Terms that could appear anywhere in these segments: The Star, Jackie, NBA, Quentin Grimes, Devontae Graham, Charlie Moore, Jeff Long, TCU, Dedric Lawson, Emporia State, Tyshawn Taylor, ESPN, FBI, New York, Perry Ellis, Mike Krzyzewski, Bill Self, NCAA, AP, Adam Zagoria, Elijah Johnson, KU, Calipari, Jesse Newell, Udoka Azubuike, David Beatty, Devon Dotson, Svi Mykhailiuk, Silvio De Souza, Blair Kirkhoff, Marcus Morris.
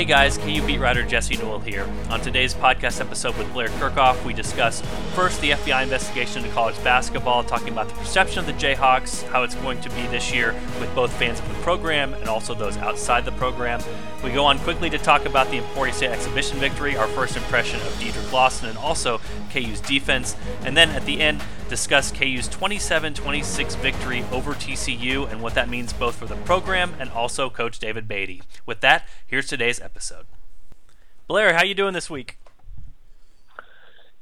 Hey guys, KU beat writer Jesse Newell here. On today's podcast episode with Blair Kirkhoff, we discuss first the FBI investigation into college basketball, talking about the perception of the Jayhawks, how it's going to be this year with both fans of the program and also those outside the program. We go on quickly to talk about the Emporia State exhibition victory, our first impression of Dedric Lawson and also KU's defense, and then at the end, discuss KU's 27-26 victory over TCU and what that means both for the program and also Coach David Beatty. With that, here's today's episode. Blair, how you doing this week?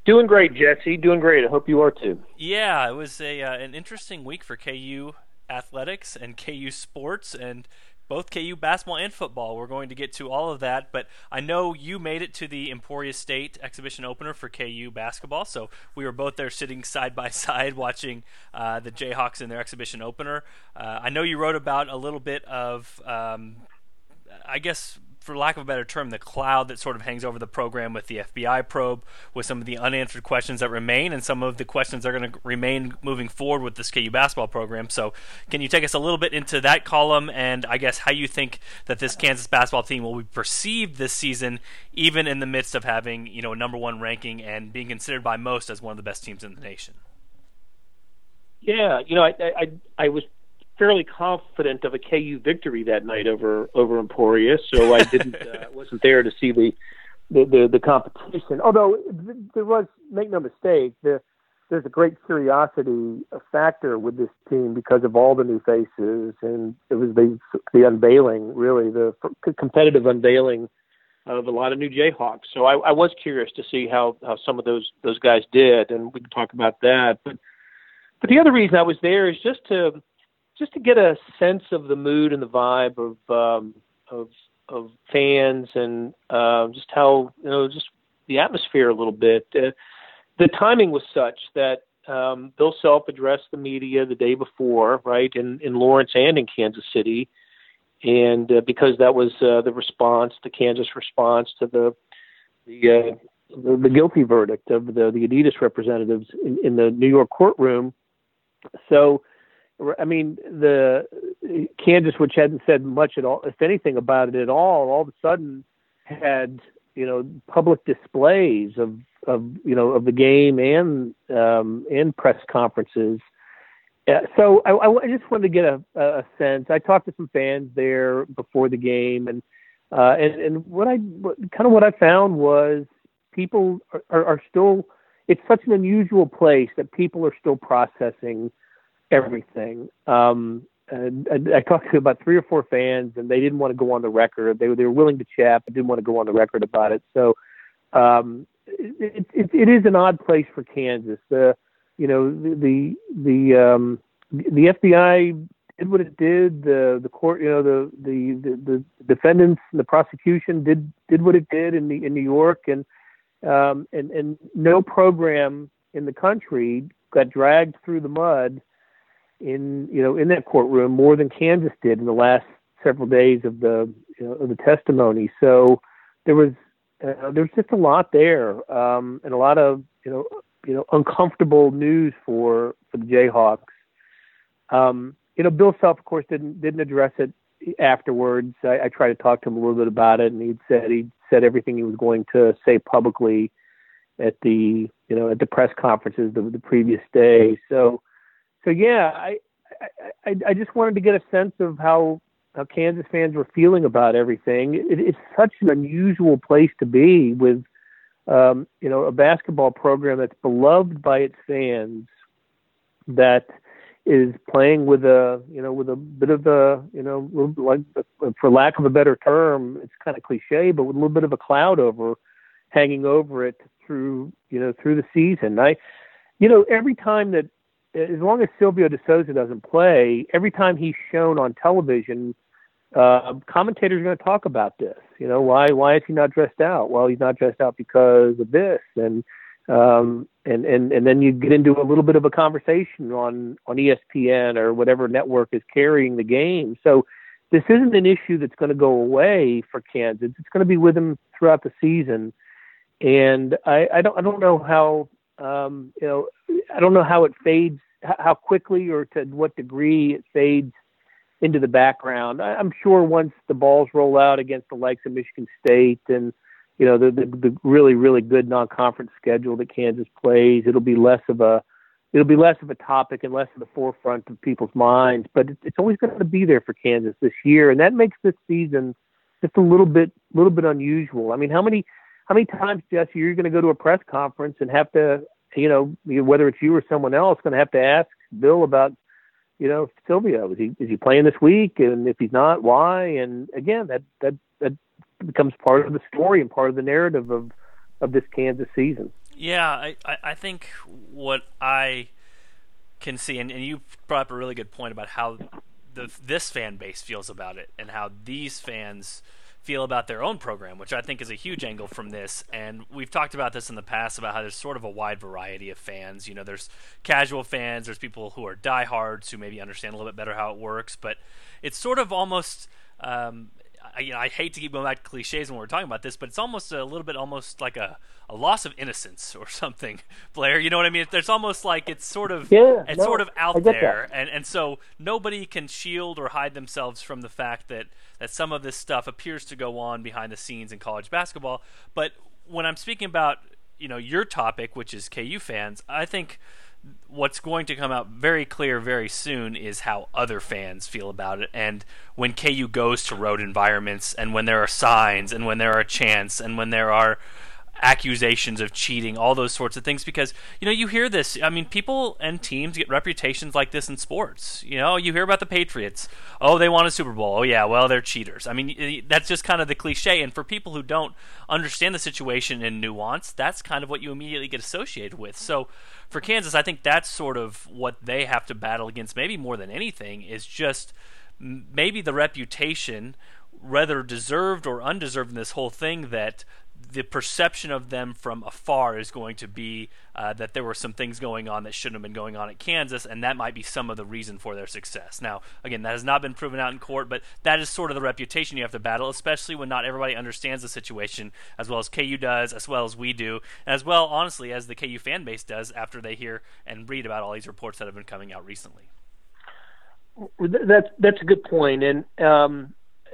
Doing great, Jesse. Doing great. I hope you are too. Yeah, it was an interesting week for KU athletics and KU sports and both KU basketball and football. We're going to get to all of that, but I know you made it to the Emporia State exhibition opener for KU basketball, so we were both there sitting side by side watching the Jayhawks in their exhibition opener. I know you wrote about a little bit of, I guess, for lack of a better term, the cloud that sort of hangs over the program with the FBI probe, with some of the unanswered questions that remain and some of the questions that are going to remain moving forward with this KU basketball program. So can you take us a little bit into that column and I guess how you think that this Kansas basketball team will be perceived this season, even in the midst of having, you know, a number one ranking and being considered by most as one of the best teams in the nation? Yeah, you know, I was fairly confident of a KU victory that night over Emporia, so I didn't wasn't there to see the competition. Although there was, make no mistake, there's a great curiosity factor with this team because of all the new faces, and it was the unveiling, really the competitive unveiling of a lot of new Jayhawks. So I was curious to see how some of those guys did, and we can talk about that. But the other reason I was there is just to get a sense of the mood and the vibe of fans and just how, you know, just the atmosphere a little bit. The timing was such that Bill Self addressed the media the day before, right, in Lawrence and in Kansas City, and because that was the response, the Kansas response to the guilty verdict of the Adidas representatives in the New York courtroom. So, I mean, the Kansas, which hadn't said much at all, if anything about it at all of a sudden had, you know, public displays of the game and press conferences. So I just wanted to get a sense. I talked to some fans there before the game, and what I found was people are still. It's such an unusual place that people are still processing everything. I talked to about three or four fans, and they didn't want to go on the record. They were willing to chat, but didn't want to go on the record about it. So it is an odd place for Kansas. The FBI did what it did. The court, you know, the defendants and the prosecution did what it did in New York, and no program in the country got dragged through the mud in that courtroom more than Kansas did in the last several days of the testimony. So there was just a lot there, and a lot of uncomfortable news for the Jayhawks. Bill Self, of course, didn't address it afterwards. I tried to talk to him a little bit about it, and he said everything he was going to say publicly at the press conferences the previous day. So yeah, I just wanted to get a sense of how Kansas fans were feeling about everything. It's such an unusual place to be with, a basketball program that's beloved by its fans, that is playing with a bit of, for lack of a better term, it's kind of cliche, but with a little bit of a cloud hanging over it through the season. Every time that, as long as Silvio De Souza doesn't play, every time he's shown on television, commentators are going to talk about this. Why is he not dressed out? Well, he's not dressed out because of this, and then you get into a little bit of a conversation on ESPN or whatever network is carrying the game. So this isn't an issue that's going to go away for Kansas. It's going to be with them throughout the season, and I don't know how. I don't know how it fades, how quickly or to what degree it fades into the background. I'm sure once the balls roll out against the likes of Michigan State and, you know, the really, really good non-conference schedule that Kansas plays, it'll be less of a topic and less of the forefront of people's minds, but it's always going to be there for Kansas this year. And that makes this season just a little bit unusual. I mean, how many times, Jesse, are you going to go to a press conference and have to, you know, whether it's you or someone else, going to have to ask Bill about, you know, Silvio, is he playing this week? And if he's not, why? And again, that becomes part of the story and part of the narrative of this Kansas season. Yeah, I think what I can see, and you brought up a really good point about how this fan base feels about it and how these fans feel about their own program, which I think is a huge angle from this. And we've talked about this in the past about how there's sort of a wide variety of fans. You know, there's casual fans, there's people who are diehards who maybe understand a little bit better how it works, but it's sort of almost I hate to keep going back to cliches when we're talking about this, but it's almost a little bit almost like a loss of innocence or something, Blair. You know what I mean? There's almost like it's sort of out there. And so nobody can shield or hide themselves from the fact that some of this stuff appears to go on behind the scenes in college basketball. But when I'm speaking about, you know, your topic, which is KU fans, I think what's going to come out very clear very soon is how other fans feel about it. And when KU goes to road environments, and when there are signs, and when there are chants, and when there are accusations of cheating, all those sorts of things, because, you know, you hear this. I mean, people and teams get reputations like this in sports. You know, you hear about the Patriots. Oh, they won a Super Bowl. Oh, yeah, well, they're cheaters. I mean, that's just kind of the cliche. And for people who don't understand the situation in nuance, that's kind of what you immediately get associated with. So for Kansas, I think that's sort of what they have to battle against, maybe more than anything, is just maybe the reputation, whether deserved or undeserved in this whole thing, that the perception of them from afar is going to be that there were some things going on that shouldn't have been going on at Kansas, and that might be some of the reason for their success. Now, again, that has not been proven out in court, but that is sort of the reputation you have to battle, especially when not everybody understands the situation as well as KU does, as well as we do, and as well, honestly, as the KU fan base does after they hear and read about all these reports that have been coming out recently. That's a good point, and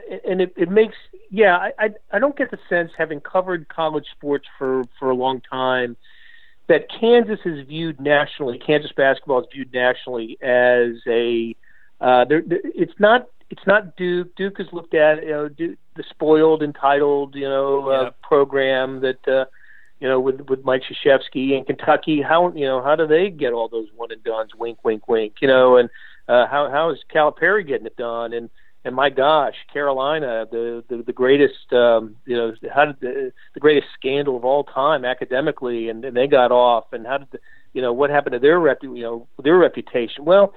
it makes, I don't get the sense, having covered college sports for a long time, that Kansas basketball is viewed nationally as a, it's not Duke. Duke is looked at, you know, the spoiled, entitled, you know, program that, you know, with Mike Krzyzewski and Kentucky. How, you know, how do they get all those one and dones? Wink, wink, wink, you know, and how is Calipari getting it done? And my gosh, Carolina, the greatest, you know, how did the greatest scandal of all time academically, and they got off. And how did you know, what happened to their reputation? Well,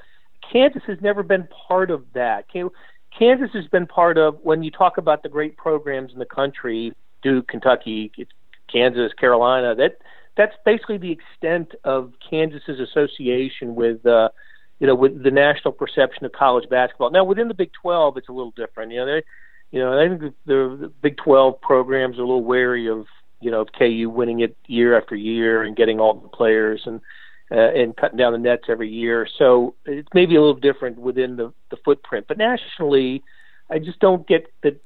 Kansas has never been part of that. Kansas has been part of, when you talk about the great programs in the country, Duke, Kentucky, Kansas, Carolina. That's basically the extent of Kansas's association with, you know, with the national perception of college basketball. Now, within the Big 12, it's a little different. You know, I think the Big 12 programs are a little wary of, you know, of KU winning it year after year and getting all the players and cutting down the nets every year. So it's maybe a little different within the footprint. But nationally, I just don't get that.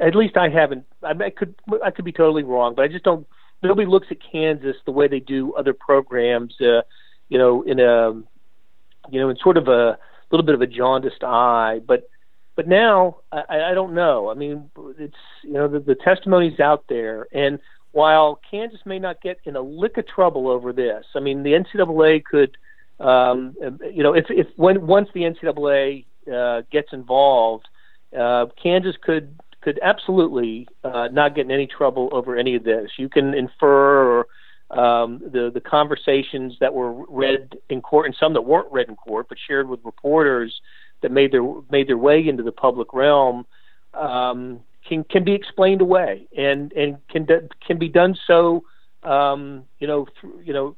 At least I haven't. I could be totally wrong, but I just don't. Nobody looks at Kansas the way they do other programs. You know, in sort of a little bit of a jaundiced eye, but now I don't know. I mean, it's, you know, the testimony's out there, and while Kansas may not get in a lick of trouble over this, I mean, the NCAA could, you know, once the NCAA gets involved, Kansas could absolutely not get in any trouble over any of this. You can infer, or the conversations that were read in court, and some that weren't read in court but shared with reporters that made their way into the public realm, can be explained away and can be done so, you know,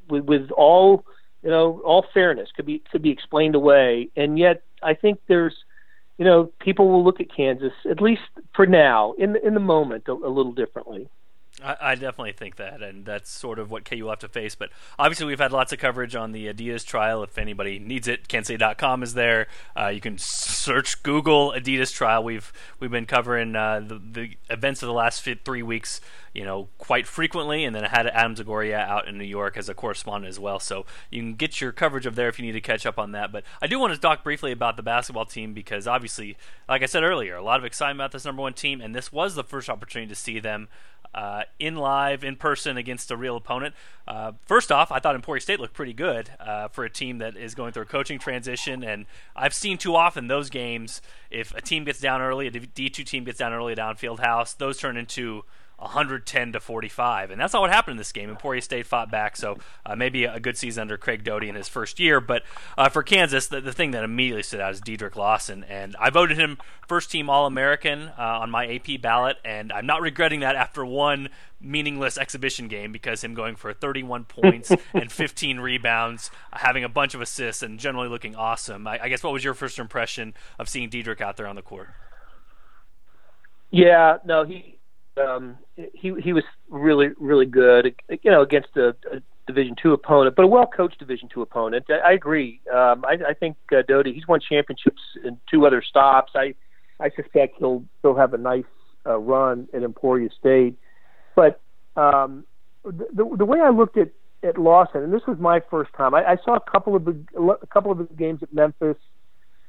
with all, you know, all fairness, could be explained away. And yet I think there's, you know, people will look at Kansas, at least for now, in the moment, a little differently. I definitely think that, and that's sort of what KU will have to face. But obviously we've had lots of coverage on the Adidas trial. If anybody needs it, KanSay.com is there. You can search Google Adidas trial. We've been covering the events of the last 3 weeks, you know, quite frequently, and then I had Adam Zagoria out in New York as a correspondent as well. So you can get your coverage of there if you need to catch up on that. But I do want to talk briefly about the basketball team because obviously, like I said earlier, a lot of excitement about this #1 team, and this was the first opportunity to see them in person against a real opponent. First off, I thought Emporia State looked pretty good for a team that is going through a coaching transition, and I've seen too often those games, if a team gets down early, a D2 team gets down early at Downfield House, those turn into 110-45, and that's not what happened in this game. Emporia State fought back, so maybe a good season under Craig Doty in his first year. But for Kansas, the thing that immediately stood out is Dedric Lawson, and I voted him first-team All-American on my AP ballot, and I'm not regretting that after one meaningless exhibition game, because him going for 31 points and 15 rebounds, having a bunch of assists, and generally looking awesome. I guess what was your first impression of seeing Dedric out there on the court? Yeah, no, he was really, really good, you know, against a Division II opponent, but a well-coached Division II opponent. I agree. I think Doty, he's won championships in 2 other stops. I suspect he'll have a nice run at Emporia State. But the way I looked at Lawson, and this was my first time, I saw a couple of his games at Memphis,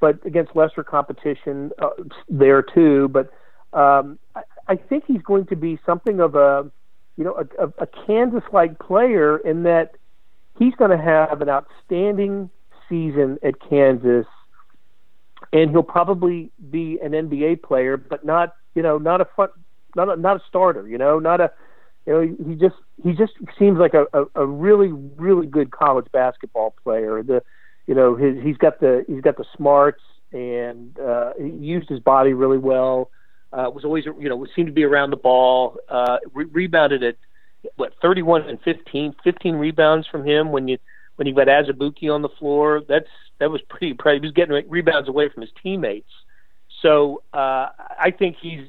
but against lesser competition there too. But I think he's going to be something of a Kansas-like player, in that he's going to have an outstanding season at Kansas, and he'll probably be an NBA player, but not a starter, he just seems like a really, really good college basketball player. He's got the smarts, and he used his body really well. Was always, seemed to be around the ball. Rebounded at 31 and 15. 15 rebounds from him when you got Azubuike on the floor. That was pretty impressive. He was getting rebounds away from his teammates. So I think he's,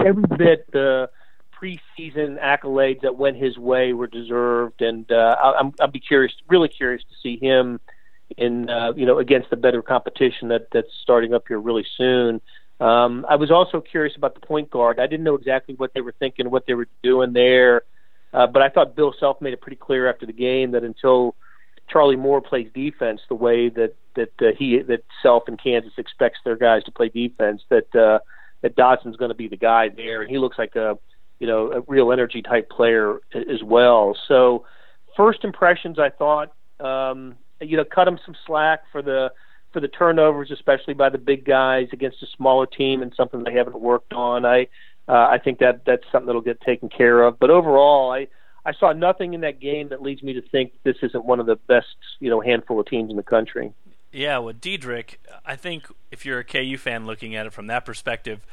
every bit the preseason accolades that went his way were deserved, and I'll be really curious to see him in against the better competition that's starting up here really soon. I was also curious about the point guard. I didn't know exactly what they were thinking, what they were doing there, but I thought Bill Self made it pretty clear after the game that until Charlie Moore plays defense the way that Self and Kansas expects their guys to play defense, that Dotson's going to be the guy there, and he looks like a real energy type player as well. So first impressions, I thought, cut him some slack for the turnovers, especially by the big guys against a smaller team, and something they haven't worked on. I think that's something that'll get taken care of. But overall, I saw nothing in that game that leads me to think this isn't one of the best, handful of teams in the country. Yeah, with Dedric, I think if you're a KU fan looking at it from that perspective,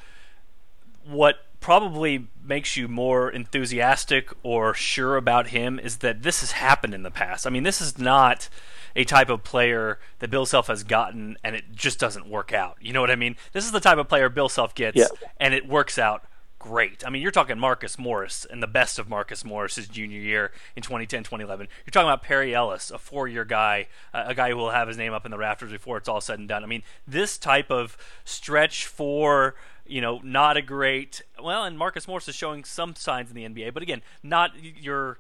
what probably makes you more enthusiastic or sure about him is that this has happened in the past. I mean, this is not a type of player that Bill Self has gotten and it just doesn't work out. You know what I mean? This is the type of player Bill Self gets, yeah, and it works out great. I mean, you're talking Marcus Morris and the best of Marcus Morris his junior year in 2010, 2011. You're talking about Perry Ellis, a 4-year guy, a guy who will have his name up in the rafters before it's all said and done. I mean, this type of stretch for, not a great, and Marcus Morris is showing some signs in the NBA, but again, not your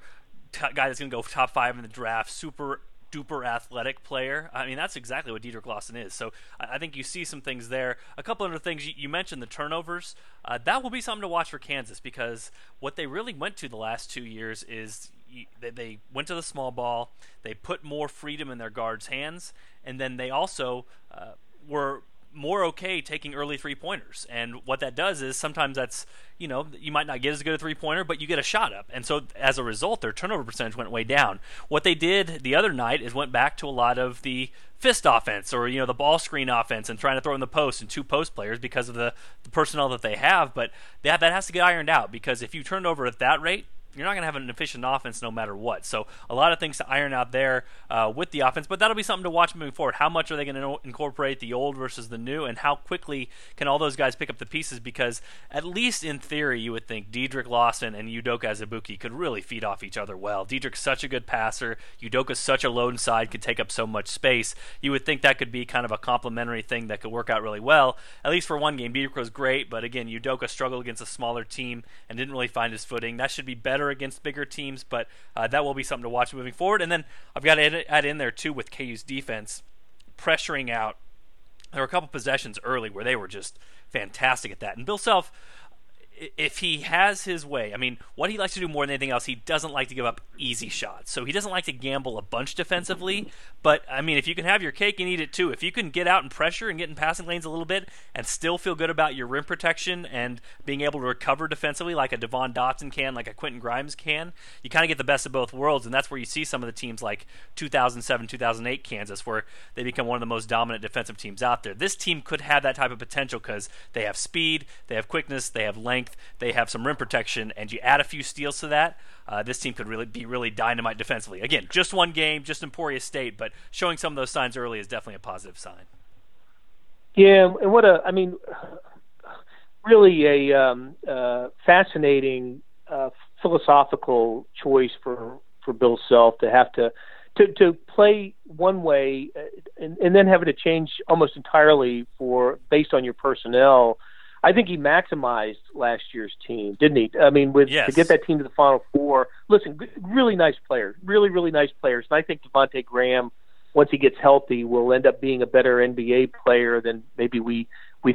guy that's going to go top 5 in the draft, super duper athletic player. I mean, that's exactly what Dedric Lawson is. So I think you see some things there. A couple other things. You mentioned the turnovers. That will be something to watch for Kansas, because what they really went to the last 2 years is they went to the small ball. They put more freedom in their guards' hands, and then they also were more okay taking early three-pointers. And what that does is sometimes that's, you might not get as good a three-pointer, but you get a shot up. And so as a result, their turnover percentage went way down. What they did the other night is went back to a lot of the fist offense, or the ball screen offense, and trying to throw in the post and 2 post players because of the personnel that they have. But that has to get ironed out, because if you turn over at that rate, you're not going to have an efficient offense no matter what. So a lot of things to iron out there with the offense, but that'll be something to watch moving forward. How much are they going to incorporate the old versus the new, and how quickly can all those guys pick up the pieces? Because at least in theory, you would think Dedric Lawson and Udoka Azubuike could really feed off each other well. Dedric's such a good passer. Udoka's such a lone side, could take up so much space. You would think that could be kind of a complementary thing that could work out really well, at least for one game. Dedric was great, but again, Udoka struggled against a smaller team and didn't really find his footing. That should be better against bigger teams, but that will be something to watch moving forward. And then I've got to add in there too, with KU's defense pressuring out, there were a couple possessions early where they were just fantastic at that. And Bill Self, if he has his way, I mean, what he likes to do more than anything else, he doesn't like to give up easy shots. So he doesn't like to gamble a bunch defensively. But, I mean, if you can have your cake and eat it too, if you can get out and pressure and get in passing lanes a little bit and still feel good about your rim protection and being able to recover defensively like a Devon Dotson can, like a Quentin Grimes can, you kind of get the best of both worlds. And that's where you see some of the teams like 2007, 2008 Kansas, where they become one of the most dominant defensive teams out there. This team could have that type of potential because they have speed, they have quickness, they have length, they have some rim protection, and you add a few steals to that, this team could really be really dynamite defensively. Again, just one game, just Emporia State, but showing some of those signs early is definitely a positive sign. Yeah, and really a fascinating philosophical choice for Bill Self to have to play one way and then having to change almost entirely based on your personnel. I think he maximized last year's team, didn't he? I mean, to get that team to the Final Four. Listen, really nice players, really, really nice players. And I think Devontae Graham, once he gets healthy, will end up being a better NBA player than maybe we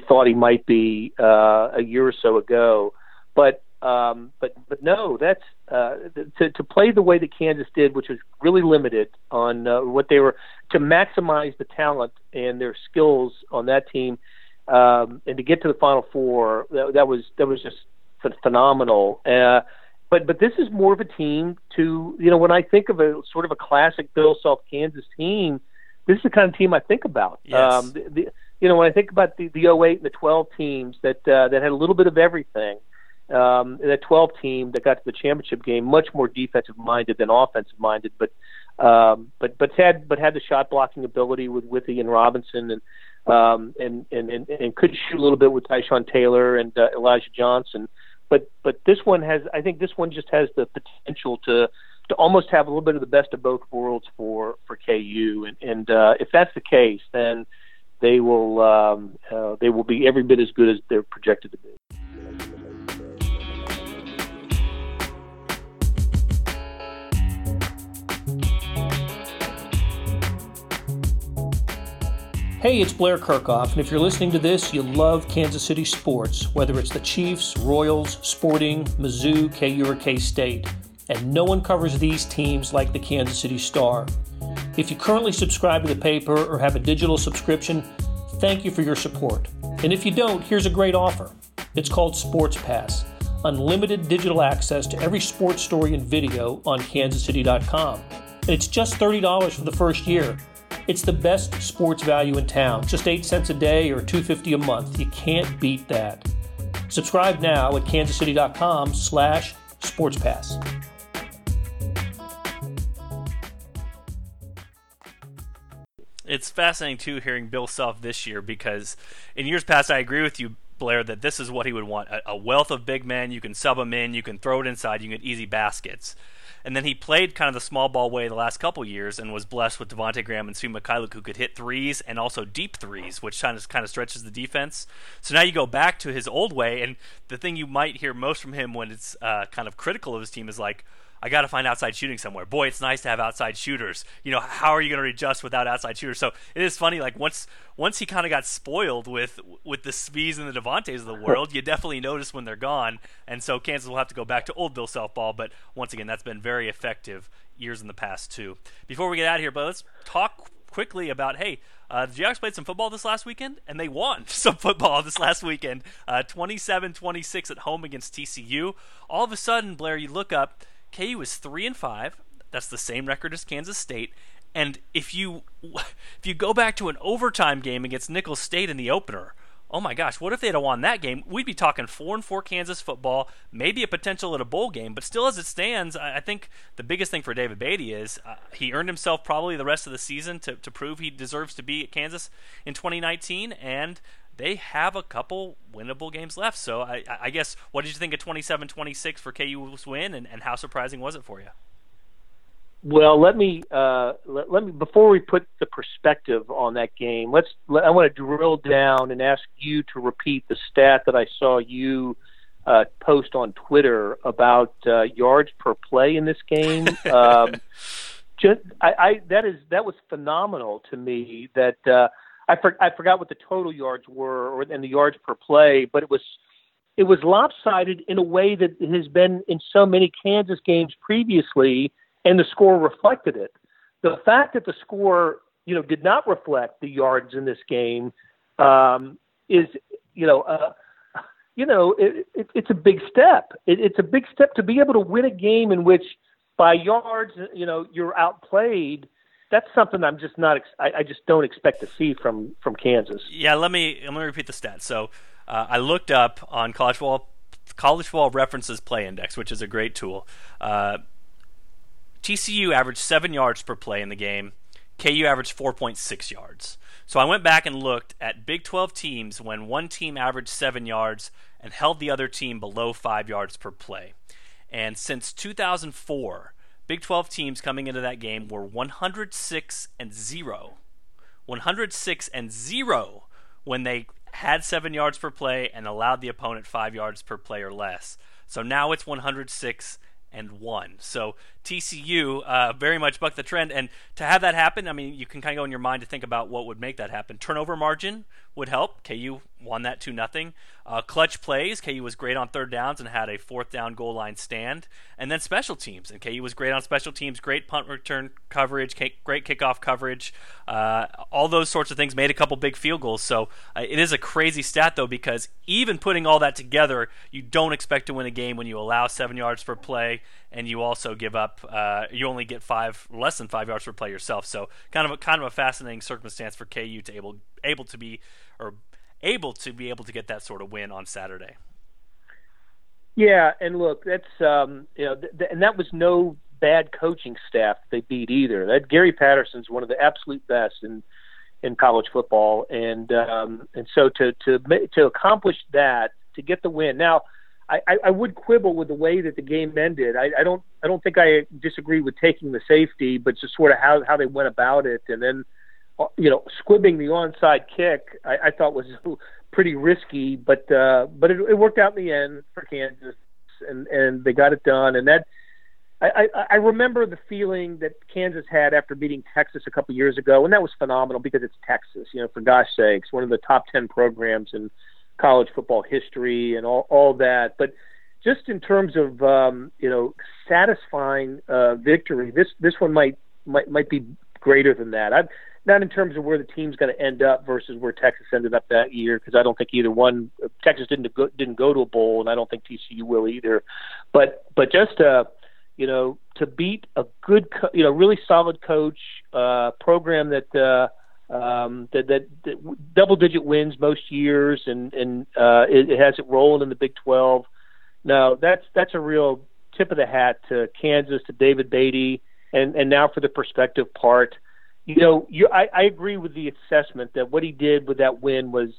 thought he might be a year or so ago. But no, that's to play the way that Kansas did, which was really limited on what they were, to maximize the talent and their skills on that team. And to get to the Final Four, that was just phenomenal. But this is more of a team to, when I think of a sort of a classic Bill Self Kansas team, this is the kind of team I think about. Yes. When I think about the 08 and the 12 teams that had a little bit of everything, that 12 team that got to the championship game, much more defensive minded than offensive minded, but had the shot blocking ability with Withy and Robinson and could shoot a little bit with Tyshawn Taylor and Elijah Johnson, but this one has, I think this one just has the potential to almost have a little bit of the best of both worlds for KU, and if that's the case, then they will be every bit as good as they're projected to be. Hey, it's Blair Kirkhoff, and if you're listening to this, you love Kansas City sports, whether it's the Chiefs, Royals, Sporting, Mizzou, KU, or K-State. And no one covers these teams like the Kansas City Star. If you currently subscribe to the paper or have a digital subscription, thank you for your support. And if you don't, here's a great offer. It's called Sports Pass, unlimited digital access to every sports story and video on kansascity.com. And it's just $30 for the first year. It's the best sports value in town. Just 8 cents a day or $2.50 a month. You can't beat that. Subscribe now at kansascity.com/sportspass. It's fascinating, too, hearing Bill Self this year, because in years past, I agree with you, Blair, that this is what he would want. A wealth of big men. You can sub them in. You can throw it inside. You can get easy baskets. And then he played kind of the small ball way the last couple years and was blessed with Devontae Graham and Svi Mykhailiuk, who could hit threes and also deep threes, which kind of stretches the defense. So now you go back to his old way, and the thing you might hear most from him when it's kind of critical of his team is like, I got to find outside shooting somewhere. Boy, it's nice to have outside shooters. How are you going to adjust without outside shooters? So it is funny. Like once he kind of got spoiled with the Svi's and the Devontaes of the world, you definitely notice when they're gone. And so Kansas will have to go back to old Bill Self ball. But once again, that's been very effective years in the past too. Before we get out of here, but let's talk quickly about, hey, the Jayhawks played some football this last weekend, and they won some football this last weekend, 27-26 at home against TCU. All of a sudden, Blair, you look up, KU is 3-5. That's the same record as Kansas State. And if you go back to an overtime game against Nicholls State in the opener, oh my gosh, what if they'd have won that game? We'd be talking 4-4 Kansas football, maybe a potential at a bowl game. But still, as it stands, I think the biggest thing for David Beatty is he earned himself probably the rest of the season to prove he deserves to be at Kansas in 2019, and they have a couple winnable games left. So I guess, what did you think of 27-26 for KU's win, and how surprising was it for you? Well, let me before we put the perspective on that game, I want to drill down and ask you to repeat the stat that I saw you post on Twitter about yards per play in this game. That was phenomenal to me. That I forgot what the total yards were and the yards per play, but it was lopsided in a way that it has been in so many Kansas games previously. And the score reflected it. The fact that the score, did not reflect the yards in this game it's a big step. It's a big step to be able to win a game in which, by yards, you're outplayed. That's something I'm just not. I just don't expect to see from Kansas. Yeah, let me repeat the stats. So I looked up on College Football References Play Index, which is a great tool. TCU averaged 7 yards per play in the game. KU averaged 4.6 yards. So I went back and looked at Big 12 teams when one team averaged 7 yards and held the other team below 5 yards per play. And since 2004, Big 12 teams coming into that game were 106-0. 106-0 when they had 7 yards per play and allowed the opponent 5 yards per play or less. So now it's 106-1. So TCU very much bucked the trend, and to have that happen, I mean, you can kind of go in your mind to think about what would make that happen. Turnover margin would help. KU won that 2-0. Clutch plays. KU was great on third downs and had a fourth down goal line stand, and then special teams. And KU was great on special teams. Great punt return coverage. Great kickoff coverage. All those sorts of things made a couple big field goals. So it is a crazy stat though, because even putting all that together, you don't expect to win a game when you allow 7 yards per play and you also give up. You only get less than 5 yards per play yourself. So kind of a fascinating circumstance for KU to able to get that sort of win on Saturday. Yeah, and look, that's and that was no bad coaching staff they beat either. That Gary Patterson's one of the absolute best in college football, and so to accomplish that, to get the win. Now, I would quibble with the way that the game ended. I don't think I disagree with taking the safety, but just sort of how they went about it, and then squibbing the onside kick, I thought was pretty risky, but it worked out in the end for Kansas, and they got it done. And that I remember the feeling that Kansas had after beating Texas a couple years ago, and that was phenomenal because it's Texas, for gosh sakes, one of the top 10 programs in college football history and all that. But just in terms of satisfying victory, this one might be greater than that. Not in terms of where the team's going to end up versus where Texas ended up that year, because I don't think either one. Texas didn't go to a bowl, and I don't think TCU will either. But just to beat a good, really solid coach, program that double digit wins most years, and it has it rolling in the Big 12. Now that's a real tip of the hat to Kansas, to David Beatty, and now for the perspective part. I agree with the assessment that what he did with that win was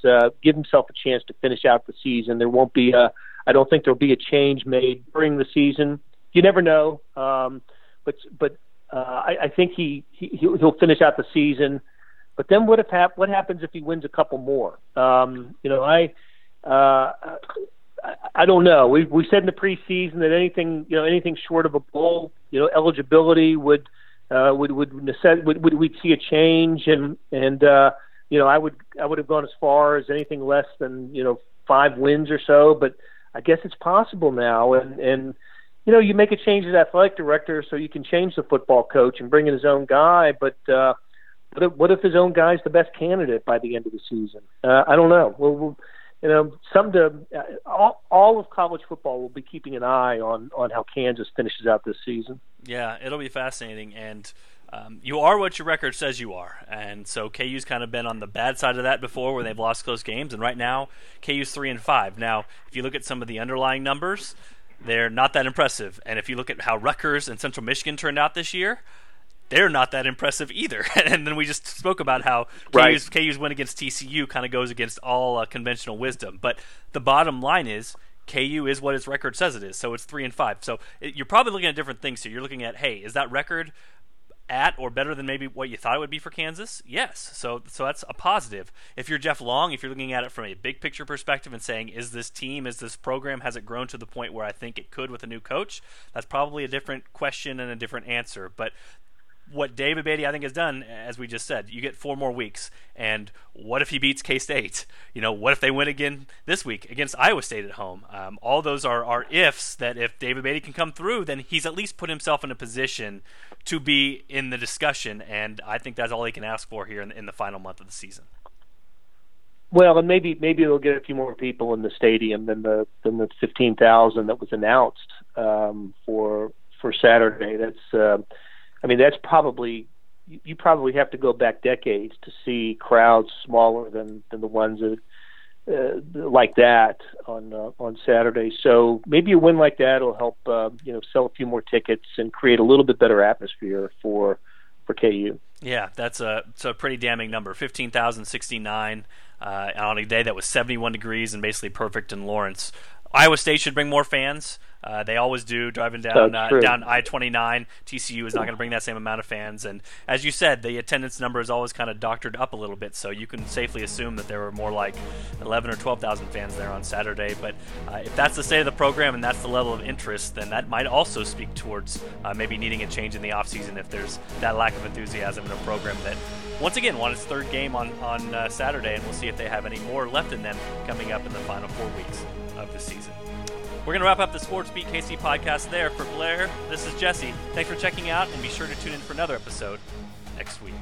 give himself a chance to finish out the season. There won't be I don't think there'll be a change made during the season. You never know, I think he'll finish out the season. But then what happens if he wins a couple more? I don't know. We said in the preseason that anything short of a bowl, eligibility would we see a change, and I would have gone as far as anything less than 5 wins or so, but I guess it's possible now, and you make a change as athletic director so you can change the football coach and bring in his own guy, but what if his own guy's the best candidate by the end of the season? I don't know. We'll someday all of college football will be keeping an eye on how Kansas finishes out this season. Yeah, it'll be fascinating, and You are what your record says you are. And so KU's kind of been on the bad side of that before where they've lost close games. And right now, KU's 3-5. Now, if you look at some of the underlying numbers, they're not that impressive. And if you look at how Rutgers and Central Michigan turned out this year, they're not that impressive either. And then we just spoke about how KU's win against TCU kind of goes against all conventional wisdom. But the bottom line is KU is what its record says it is. So it's 3-5. So you're probably looking at different things. So you're looking at, hey, is that record at or better than maybe what you thought it would be for Kansas? Yes. So that's a positive. If you're Jeff Long, if you're looking at it from a big picture perspective and saying, is this team, is this program, has it grown to the point where I think it could with a new coach? That's probably a different question and a different answer. But what David Beatty, I think, has done, as we just said, you get 4 more weeks. And what if he beats K-State? You know, what if they win again this week against Iowa State at home? All those are ifs that if David Beatty can come through, then he's at least put himself in a position to be in the discussion. And I think that's all he can ask for here in the final month of the season. Well, and maybe they'll get a few more people in the stadium than the 15,000 that was announced for Saturday. That's that's probably – you probably have to go back decades to see crowds smaller than the ones that, like that on Saturday. So maybe a win like that will help, sell a few more tickets and create a little bit better atmosphere for KU. Yeah, that's a pretty damning number, 15,069 on a day that was 71 degrees and basically perfect in Lawrence. Iowa State should bring more fans. They always do, driving down I-29. TCU is not going to bring that same amount of fans. And as you said, the attendance number is always kind of doctored up a little bit, so you can safely assume that there were more like 11,000 or 12,000 fans there on Saturday. But if that's the state of the program and that's the level of interest, then that might also speak towards maybe needing a change in the offseason if there's that lack of enthusiasm in a program that, once again, won its third game on Saturday, and we'll see if they have any more left in them coming up in the final 4 weeks of the season. We're going to wrap up the Sports Beat KC podcast there. For Blair, this is Jesse. Thanks for checking out, and be sure to tune in for another episode next week.